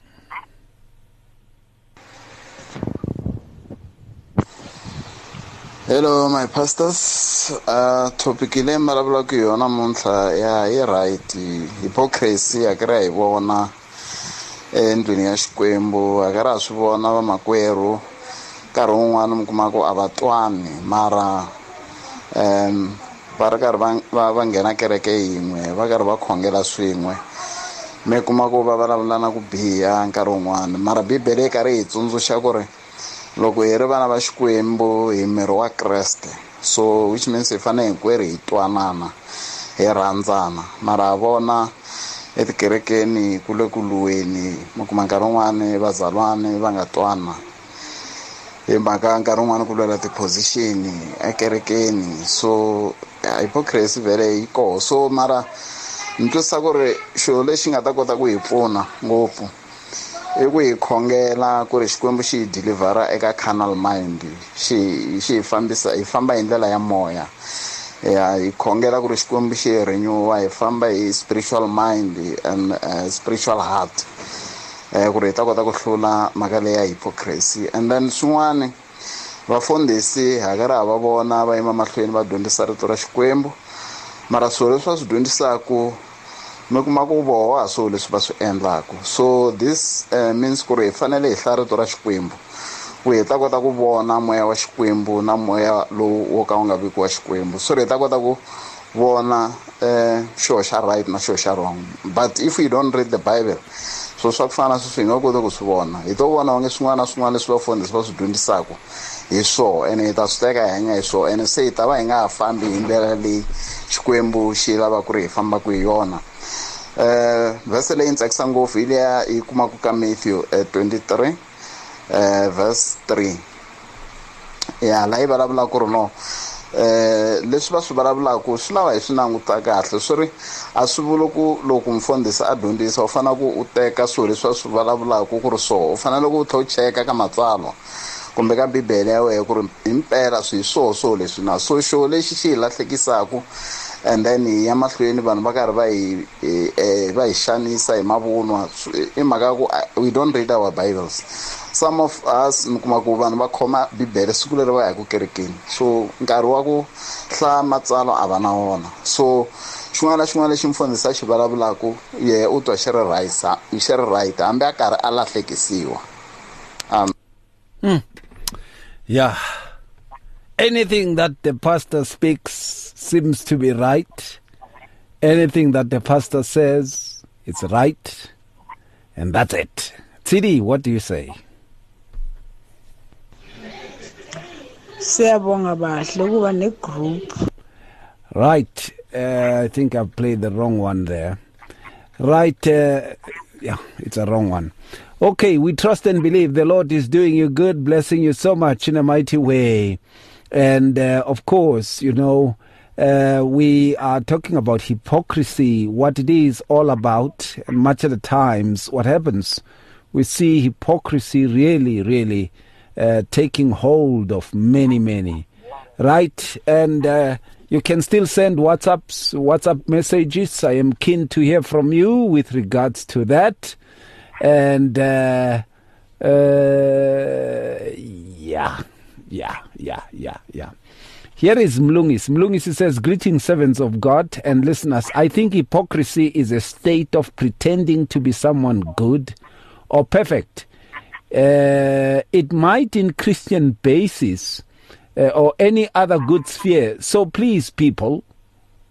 Hello, my pastors. Uh, topic ile marabla ku yona monthla ya yeah, right hypocrisy akira ibona. Endwini ya xikwembu akara swi vona va makwerhu nkarhi wun'wana mi kuma ku avatwani mara em va ri karhi va va nghena kereke yin'we va karhi va khongela swin'we mi kuma ku va vulavula na ku biha nkarhi wun'wana mara bibele karhi hi tsundzuxa ku ri loko hi ri vana va xikwembu hi miri wa Kriste so which means hi fanele hinkwerhu hi twanana hi rhandzana mara vona etikerekeni kule kuluweni mukuma nkarhi wun'wana vazalwana va nga twana hi mhaka nkarhi wun'wana ku lwela ti-position ekerekeni so hypocrisy vele yi koho so mara ni twisisa ku ri xilo lexi nga ta kota ku hi pfuna ngopfu i ku hi khongela ku ri xikwembu xi hi delivera eka carnal mind xi xi hi fambisa hi famba hi ndlela ya moya. Yeah, hi khongela ku ri xikwembu xi hi renewal hi famba hi spiritual mind and uh, spiritual heart eh ku ri ta kota ku hlula mhaka leya hypocrisy and then swin'wana vafundhisi hakara va vona va yima mahlweni va dyondzisa rito ra xikwembu mara swo leswi va swi dyondzisaka mi kuma ku voha swo leswi va swi endlaka so this uh, means ku ri fanele hi hla rito ra xikwembu we ta kota ku vona moya wa xikwembu na moya lowu wo ka u nga vikiwa xikwembu so re ta kota ku vona eh xo xa right na xo xa wrong but if you don't read the Bible so swa ku fana swi nga kota ku swi vona hi to vona onge swin'wana na swin'wana leswi va fondisa va swi dyondzisaka hi swo ene hi ta swi teka hi hanya hi swo ene se hi ta va hi nga fambi hi ndlela leyi xikwembu xi lava ku ri hi famba ku hi yona eh verse leyi ntsakisa ngopfu hi leya hi kuma ku ka Matthew twenty-three Uh, verse three ya la ibalabula ku rono eh leswi va swi balabula ku swi lava hi swinanguta kahle swi ri a swi vuli ku loko mfondisi a dyondzisa u fanele ku u teka swo leswi va swi balavulaka ku ri swo u fanele ku u tho cheka ka matsalwa kumbe ka bibele ya wena ku ri impela swi swo swo leswi na so xo lexi xi lahlekisaka and then ya mahlweni vanhu va karhi va hi va hi xanisa hi mavunwa i mhaka ku we don't read our Bibles. Some of us mkuma ku vanhu va khoma bibele siku leri va ya ku kerekeni so nkarhi wa ku hla matsalwa avana wona so xin'wana xin'wana lexi mfundisa xi vulavula ku ye u twa xere raisa xere right hambi a karhi a lahlekisiwa um mm. Yeah, anything that the pastor speaks seems to be right. Anything that the pastor says, it's right, and that's it. T D, what do you say? Siyabonga bahle kuba ne group. Right, uh, I think I played the wrong one there. Right, uh, yeah, it's a wrong one. Okay, we trust and believe the Lord is doing you good, blessing you so much in a mighty way. And uh, of course, you know, uh, we are talking about hypocrisy, what it is all about. And much of the times, what happens, we see hypocrisy really, really uh, taking hold of many, many. Right? And uh, you can still send WhatsApps, WhatsApp messages. I am keen to hear from you with regards to that. And uh, uh, yeah, yeah, yeah, yeah, yeah. Here is Mlungis. Mlungis says, "Greetings, servants of God and listeners. I think hypocrisy is a state of pretending to be someone good or perfect. Uh, it might, in Christian basis, uh, or any other good sphere. So please people,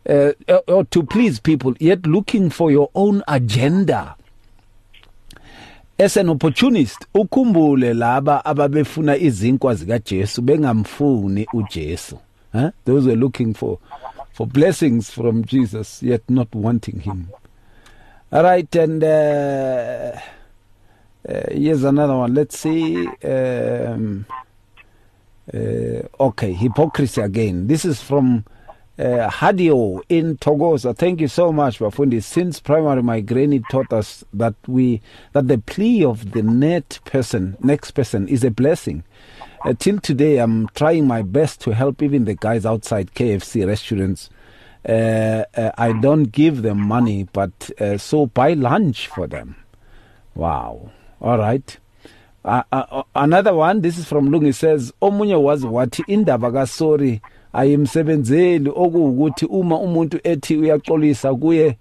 uh, or to please people, yet looking for your own agenda. As an opportunist, ukhumbule laba ababefuna izinkwa zika Jesu bengamfuni uJesu. Huh? Those were looking for for blessings from Jesus, yet not wanting him. All right, and uh, uh, here's another one. Let's see. Um, uh, okay, hypocrisy again. This is from uh, Hadio in Togoza. Thank you so much, Bafundi. Since primary, my granny taught us that we that the plea of the net person, next person, is a blessing. Uh, till today, I'm trying my best to help even the guys outside K F C restaurants. Uh, uh, I don't give them money, but uh, so buy lunch for them. Wow. All right. Uh, uh, another one. This is from Lungi. Says, Omunye wazi wathi indaba kasori ayimsebenzeli okuwukuthi uma umuntu ethi uyaxolisa kuye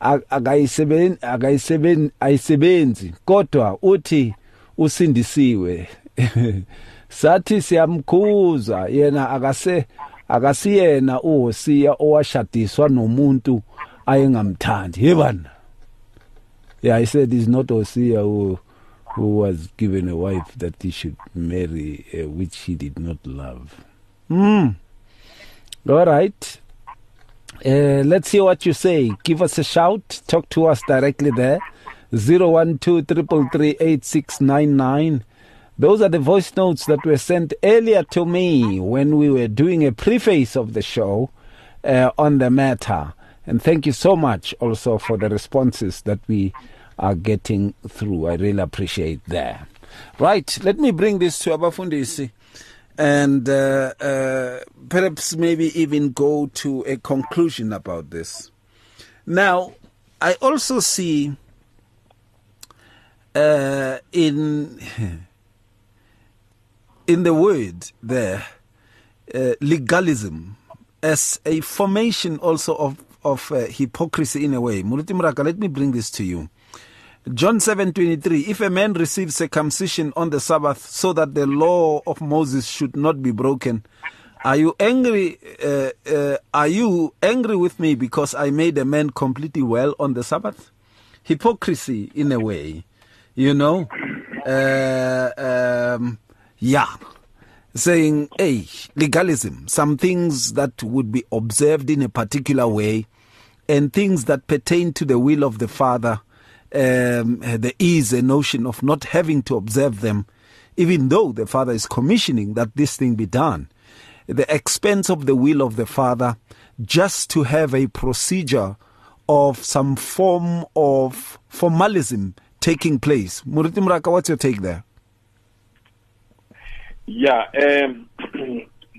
akayisebenzi akayisebenzi ayisebenzi kodwa uthi usindisiwe. Sathi siyamkhuza yena akase akasiyena uHosiya owashadiswa nomuntu ayengamthandi. Yebana. Yeah, I said it's not Hosea who, who was given a wife that he should marry, uh, which he did not love. Mm. All right. Uh, let's hear what you say. Give us a shout. Talk to us directly there. zero one two, three three three, eight six nine nine. Those are the voice notes that were sent earlier to me when we were doing a preface of the show uh, on the matter. And thank you so much also for the responses that we are getting through. I really appreciate that. Right, let me bring this to Abafundisi and uh, uh, perhaps maybe even go to a conclusion about this. Now, I also see uh, in... in the word there, uh, legalism, as a formation also of, of uh, hypocrisy in a way. Muruti Muraka, let me bring this to you. John seven twenty-three, if a man receives circumcision on the Sabbath so that the law of Moses should not be broken, are you angry, uh, uh, are you angry with me because I made a man completely well on the Sabbath? Hypocrisy in a way, you know. Uh, um, Yeah, saying, hey, legalism, some things that would be observed in a particular way and things that pertain to the will of the Father, um, there is a notion of not having to observe them, even though the Father is commissioning that this thing be done. The expense of the will of the Father just to have a procedure of some form of formalism taking place. Muruti Muraka, what's your take there? Yeah, um,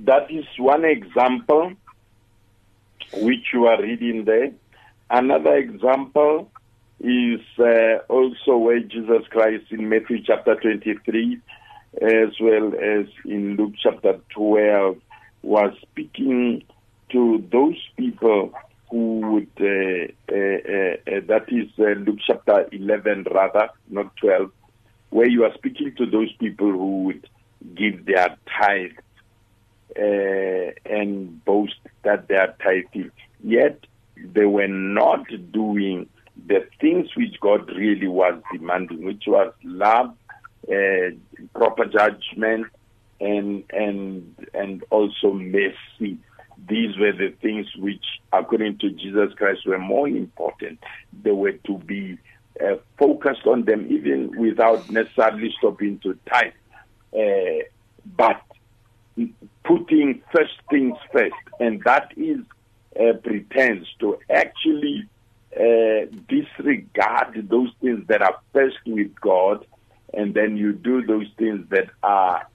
that is one example which you are reading there. Another example is uh, also where Jesus Christ in Matthew chapter twenty-three as well as in Luke chapter twelve was speaking to those people who would, uh, uh, uh, uh, that is uh, Luke chapter eleven rather, not twelve, where you are speaking to those people who would give their tithe uh, and boast that they are tithing. Yet they were not doing the things which God really was demanding, which was love, uh, proper judgment, and and and also mercy. These were the things which, according to Jesus Christ, were more important. They were to be uh, focused on them, even without necessarily stopping to tithe. Uh, but putting first things first, and that is a pretense to actually uh, disregard those things that are first with God, and then you do those things that are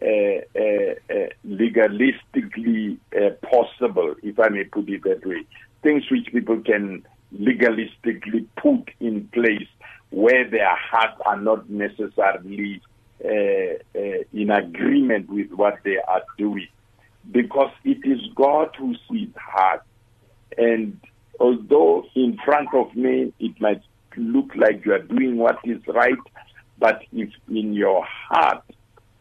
uh, uh, uh, legalistically uh, possible, if I may put it that way. Things which people can legalistically put in place where their hearts are not necessarily Uh, uh, in agreement with what they are doing, because it is God who sees heart. And although in front of men it might look like you are doing what is right, but if in your heart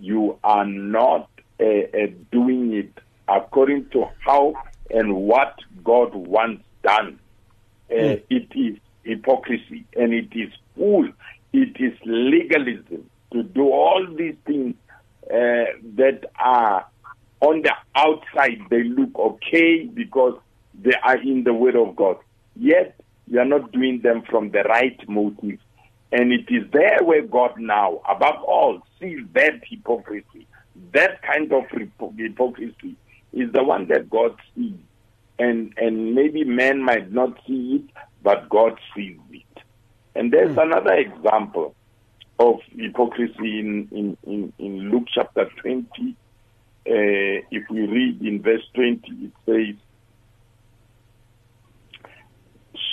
you are not uh, uh, doing it according to how and what God wants done. Uh, mm. It is hypocrisy and it is fool. It is legalism to do all these things uh, that are on the outside. They look okay because they are in the Word of God. Yet, you are not doing them from the right motive. And it is there where God now, above all, sees that hypocrisy. That kind of hypocrisy is the one that God sees. And and maybe man might not see it, but God sees it. And there's mm. another example of hypocrisy in, in, in, in Luke chapter twenty. Uh, if we read in verse twenty, it says,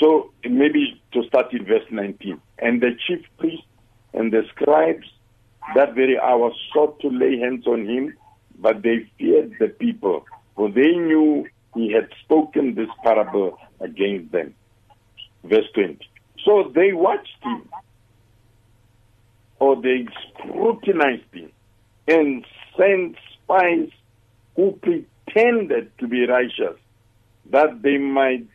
so maybe to start in verse nineteen. And the chief priests and the scribes that very hour sought to lay hands on him, but they feared the people, for they knew he had spoken this parable against them. Verse twenty. So they watched him, or they scrutinized him, and sent spies who pretended to be righteous, that they might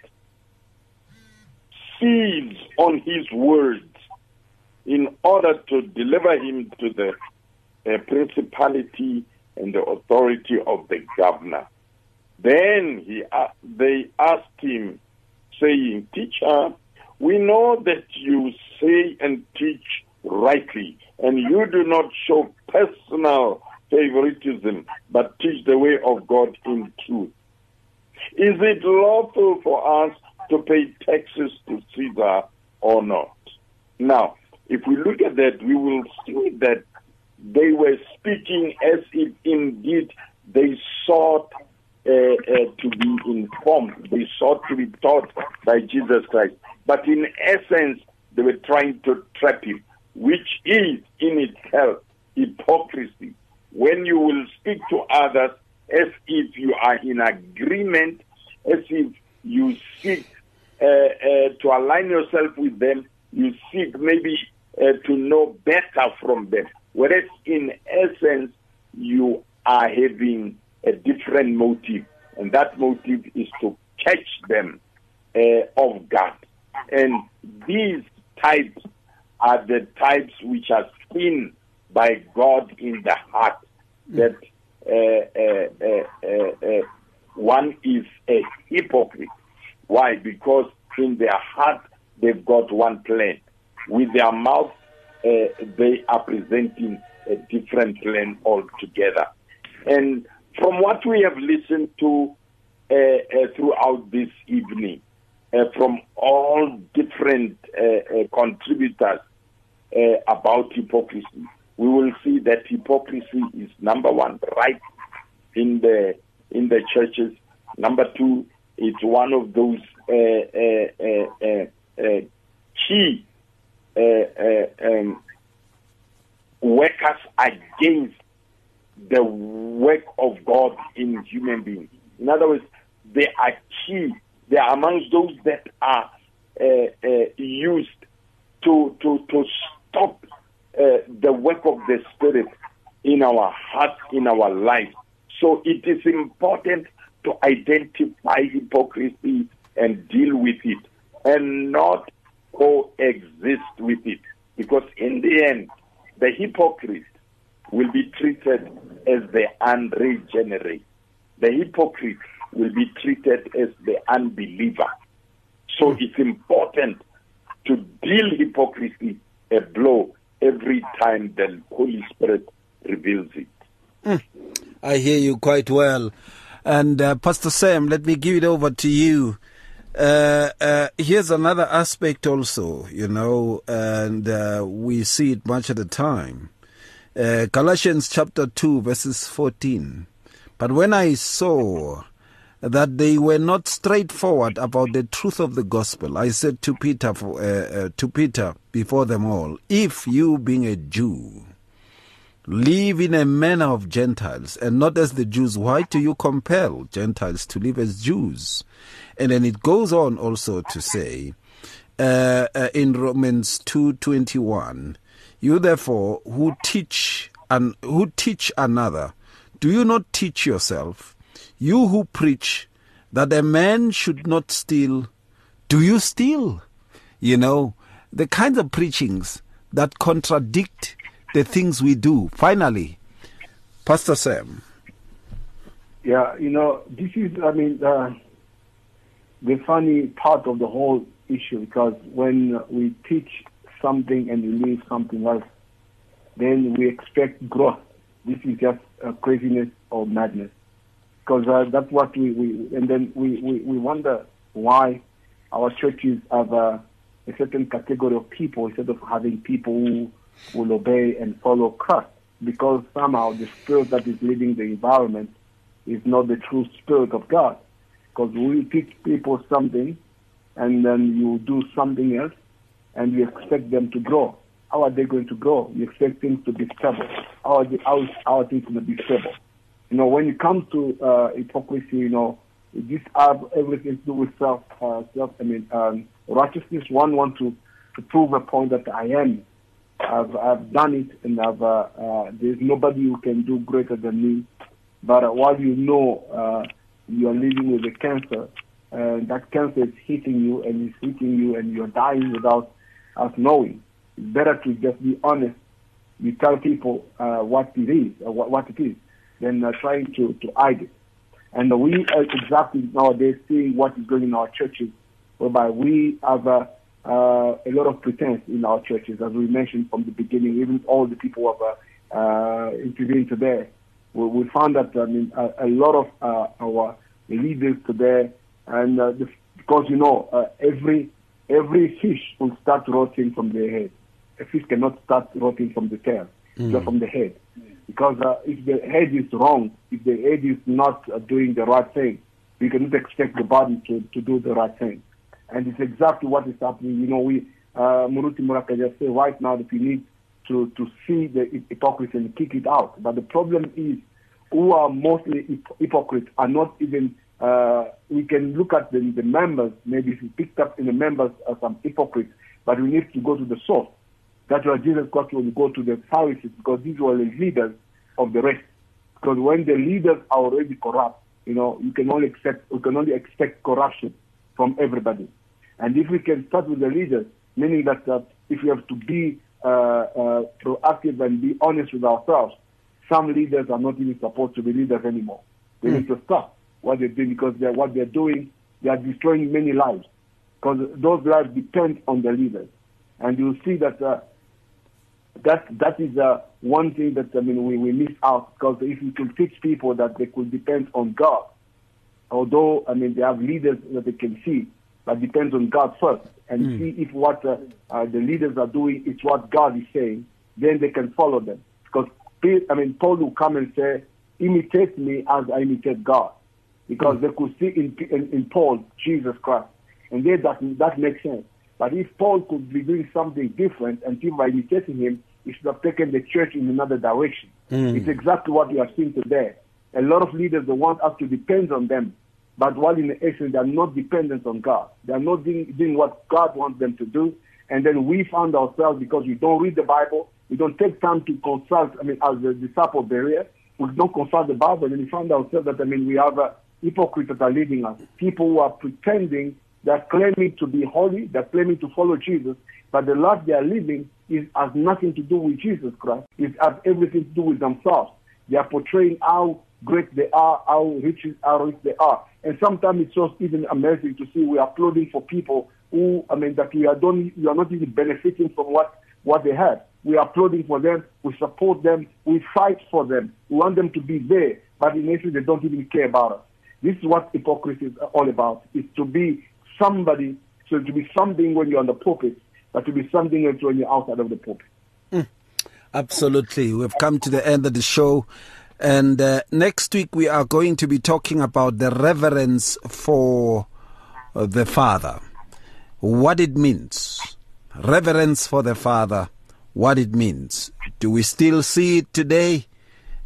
seize on his words in order to deliver him to the uh, principality and the authority of the governor. Then he, uh, they asked him, saying, Teacher, we know that you say and teach rightly, and you do not show personal favoritism, but teach the way of God in truth. Is it lawful for us to pay taxes to Caesar or not? Now, if we look at that, we will see that they were speaking as if indeed they sought uh, uh, to be informed. They sought to be taught by Jesus Christ. But in essence, they were trying to trap him, which is in itself hypocrisy. When you will speak to others as if you are in agreement, as if you seek uh, uh, to align yourself with them, you seek maybe uh, to know better from them. Whereas in essence, you are having a different motive, and that motive is to catch them uh, off guard. And these types are the types which are seen by God in the heart, that uh, uh, uh, uh, uh, one is a hypocrite. Why? Because in their heart, they've got one plan. With their mouth, uh, they are presenting a different plan altogether. And from what we have listened to uh, uh, throughout this evening, uh, from all different uh, uh, contributors uh, about hypocrisy, we will see that hypocrisy is, number one, right in the in the churches. Number two, it's one of those uh, uh, uh, uh, key uh, uh, um, workers against the work of God in human beings. In other words, they are key. They are amongst those that are uh, uh, used to, to, to stop uh, the work of the Spirit in our hearts, in our lives. So it is important to identify hypocrisy and deal with it and not coexist with it. Because in the end, the hypocrite will be treated as the unregenerate. The hypocrite will be treated as the unbeliever. So it's important to deal hypocrisy a blow every time the Holy Spirit reveals it. Mm. I hear you quite well. And uh, Pastor Sam, let me give it over to you. Uh, uh, here's another aspect also, you know, and uh, we see it much at the time. Uh, Galatians chapter two, verses fourteen. But when I saw that they were not straightforward about the truth of the gospel, I said to Peter, for, uh, uh, to Peter before them all, if you, being a Jew, live in a manner of Gentiles, and not as the Jews, why do you compel Gentiles to live as Jews? And then it goes on also to say, uh, uh, in Romans two twenty-one, you therefore who teach, and who teach another Do you not teach yourself, you who preach that a man should not steal, do you steal? You know, the kinds of preachings that contradict the things we do. Finally, Pastor Sam. Yeah, you know, this is, I mean, uh, the funny part of the whole issue, because when we teach something and we leave something else, then we expect growth. This is just uh, craziness or madness, because uh, that's what we, we and then we, we, we wonder why our churches have uh, a certain category of people instead of having people who will obey and follow Christ, because somehow the spirit that is leading the environment is not the true spirit of God. Because we teach people something and then you do something else and you expect them to grow. How are they going to grow? You expect things to be stable. How are, the, how, how are things going to be stable? You know, when it comes to uh, hypocrisy, you know, these have everything to do with self, uh, self I mean, um, righteousness. One wants to, to prove a point that I am. I've, I've done it, and I've, uh, uh, there's nobody who can do greater than me. But uh, while you know uh, you are living with a cancer, uh, that cancer is hitting you, and it's hitting you, and you're dying without us knowing. It's better to just be honest. You tell people uh, what it is, or what, what it is, than uh, trying to, to hide it. And we are exactly nowadays seeing what is going on in our churches, whereby we have uh, uh, a lot of pretense in our churches, as we mentioned from the beginning. Even all the people who have uh, uh, intervened today, we, we found that I mean a, a lot of uh, our leaders today, and uh, the, because you know uh, every every fish will start rotting from the head. A fish cannot start rotting from the tail, mm. just from the head. Because uh, if the head is wrong, if the head is not uh, doing the right thing, we cannot expect the body to, to do the right thing. And it's exactly what is happening. You know, we, uh, Muruti Muraka just said right now that we need to, to see the hypocrisy and kick it out. But the problem is, who are mostly hip- hypocrites are not even, uh, we can look at the, the members, maybe if you picked up in the members are some hypocrites, but we need to go to the source. That's why Jesus Christ will go to the Pharisees, because these were the leaders of the rest. Because when the leaders are already corrupt, you know, you can only expect you can only expect corruption from everybody. And if we can start with the leaders, meaning that uh, if we have to be uh, uh, proactive and be honest with ourselves, some leaders are not even supposed to be leaders anymore. They mm. need to stop what they're doing, because they're, what they're doing, they are destroying many lives, because those lives depend on the leaders. And you'll see that. Uh, That that is uh, one thing that I mean we, we miss out, because if we can teach people that they could depend on God, although I mean they have leaders that they can see, but depends on God first, and mm. see if what uh, uh, the leaders are doing is what God is saying, then they can follow them. Because I mean Paul will come and say, "Imitate me as I imitate God," because mm. they could see in, in in Paul Jesus Christ, and then that that makes sense. But if Paul could be doing something different and people are imitating him, he should have taken the church in another direction. Mm. It's exactly what we are seeing today. A lot of leaders, they want us to depend on them, but while in the essence, they are not dependent on God. They are not doing, doing what God wants them to do. And then we found ourselves, because we don't read the Bible, we don't take time to consult, I mean, as the disciple barrier, we don't consult the Bible, and we found ourselves that, I mean, we have uh, hypocrites that are leading us, people who are pretending. They're claiming to be holy, they're claiming to follow Jesus, but the life they are living is, has nothing to do with Jesus Christ. It has everything to do with themselves. They are portraying how great they are, how rich, how rich they are. And sometimes it's just even amazing to see we are applauding for people who, I mean, that we are, don't, we are not even benefiting from what, what they have. We are applauding for them, we support them, we fight for them, we want them to be there, but in essence, they don't even care about us. This is what hypocrisy is all about, is to be somebody, so to be something when you're on the pulpit, but to be something else when you're outside of the pulpit. Mm, absolutely. We've come to the end of the show. And uh, next week we are going to be talking about the reverence for uh, the Father. What it means. Reverence for the Father. What it means. Do we still see it today?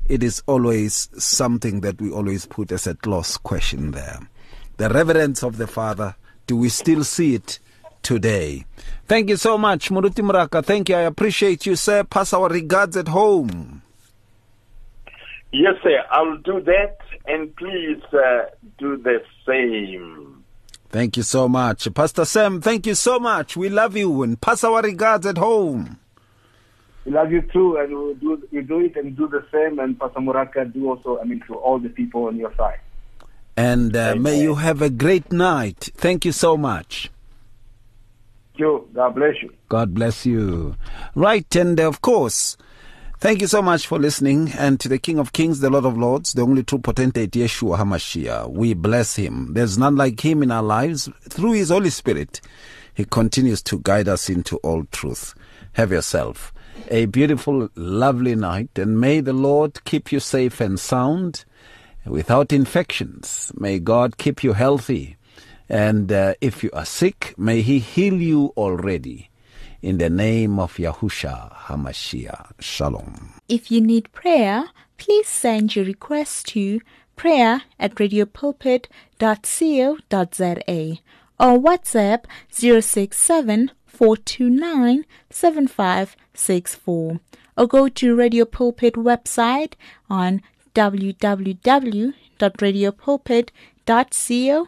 It is always something that we always put as a close question there. The reverence of the Father. Do we still see it today? Thank you so much, Muruti Muraka. Thank you. I appreciate you, sir. Pass our regards at home. Yes, sir. I'll do that, and please uh, do the same. Thank you so much. Pastor Sam, thank you so much. We love you, and pass our regards at home. We love you too, and we'll do, we'll do it and do the same, and Pastor Moraka, do also, I mean, to all the people on your side. And uh, may you have a great night. Thank you so much. Thank you. God bless you. God bless you. Right, and of course... Thank you so much for listening. And to the King of Kings, the Lord of Lords, the only true potentate, Yeshua HaMashiach, we bless him. There's none like him in our lives. Through his Holy Spirit, he continues to guide us into all truth. Have yourself a beautiful, lovely night. And may the Lord keep you safe and sound without infections. May God keep you healthy. And uh, if you are sick, may he heal you already. In the name of Yahusha HaMashiach. Shalom. If you need prayer, please send your request to prayer at radio pulpit dot co dot za or WhatsApp zero six seven, four two nine, seven five six four or go to Radio Pulpit website on w w w dot radio pulpit dot co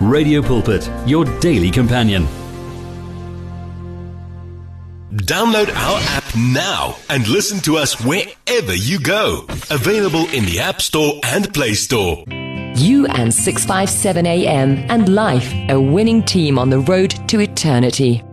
Radio Pulpit, your daily companion. Download our app now and listen to us wherever you go. Available in the App Store and Play Store. You and six fifty-seven A M and Life, a winning team on the road to eternity.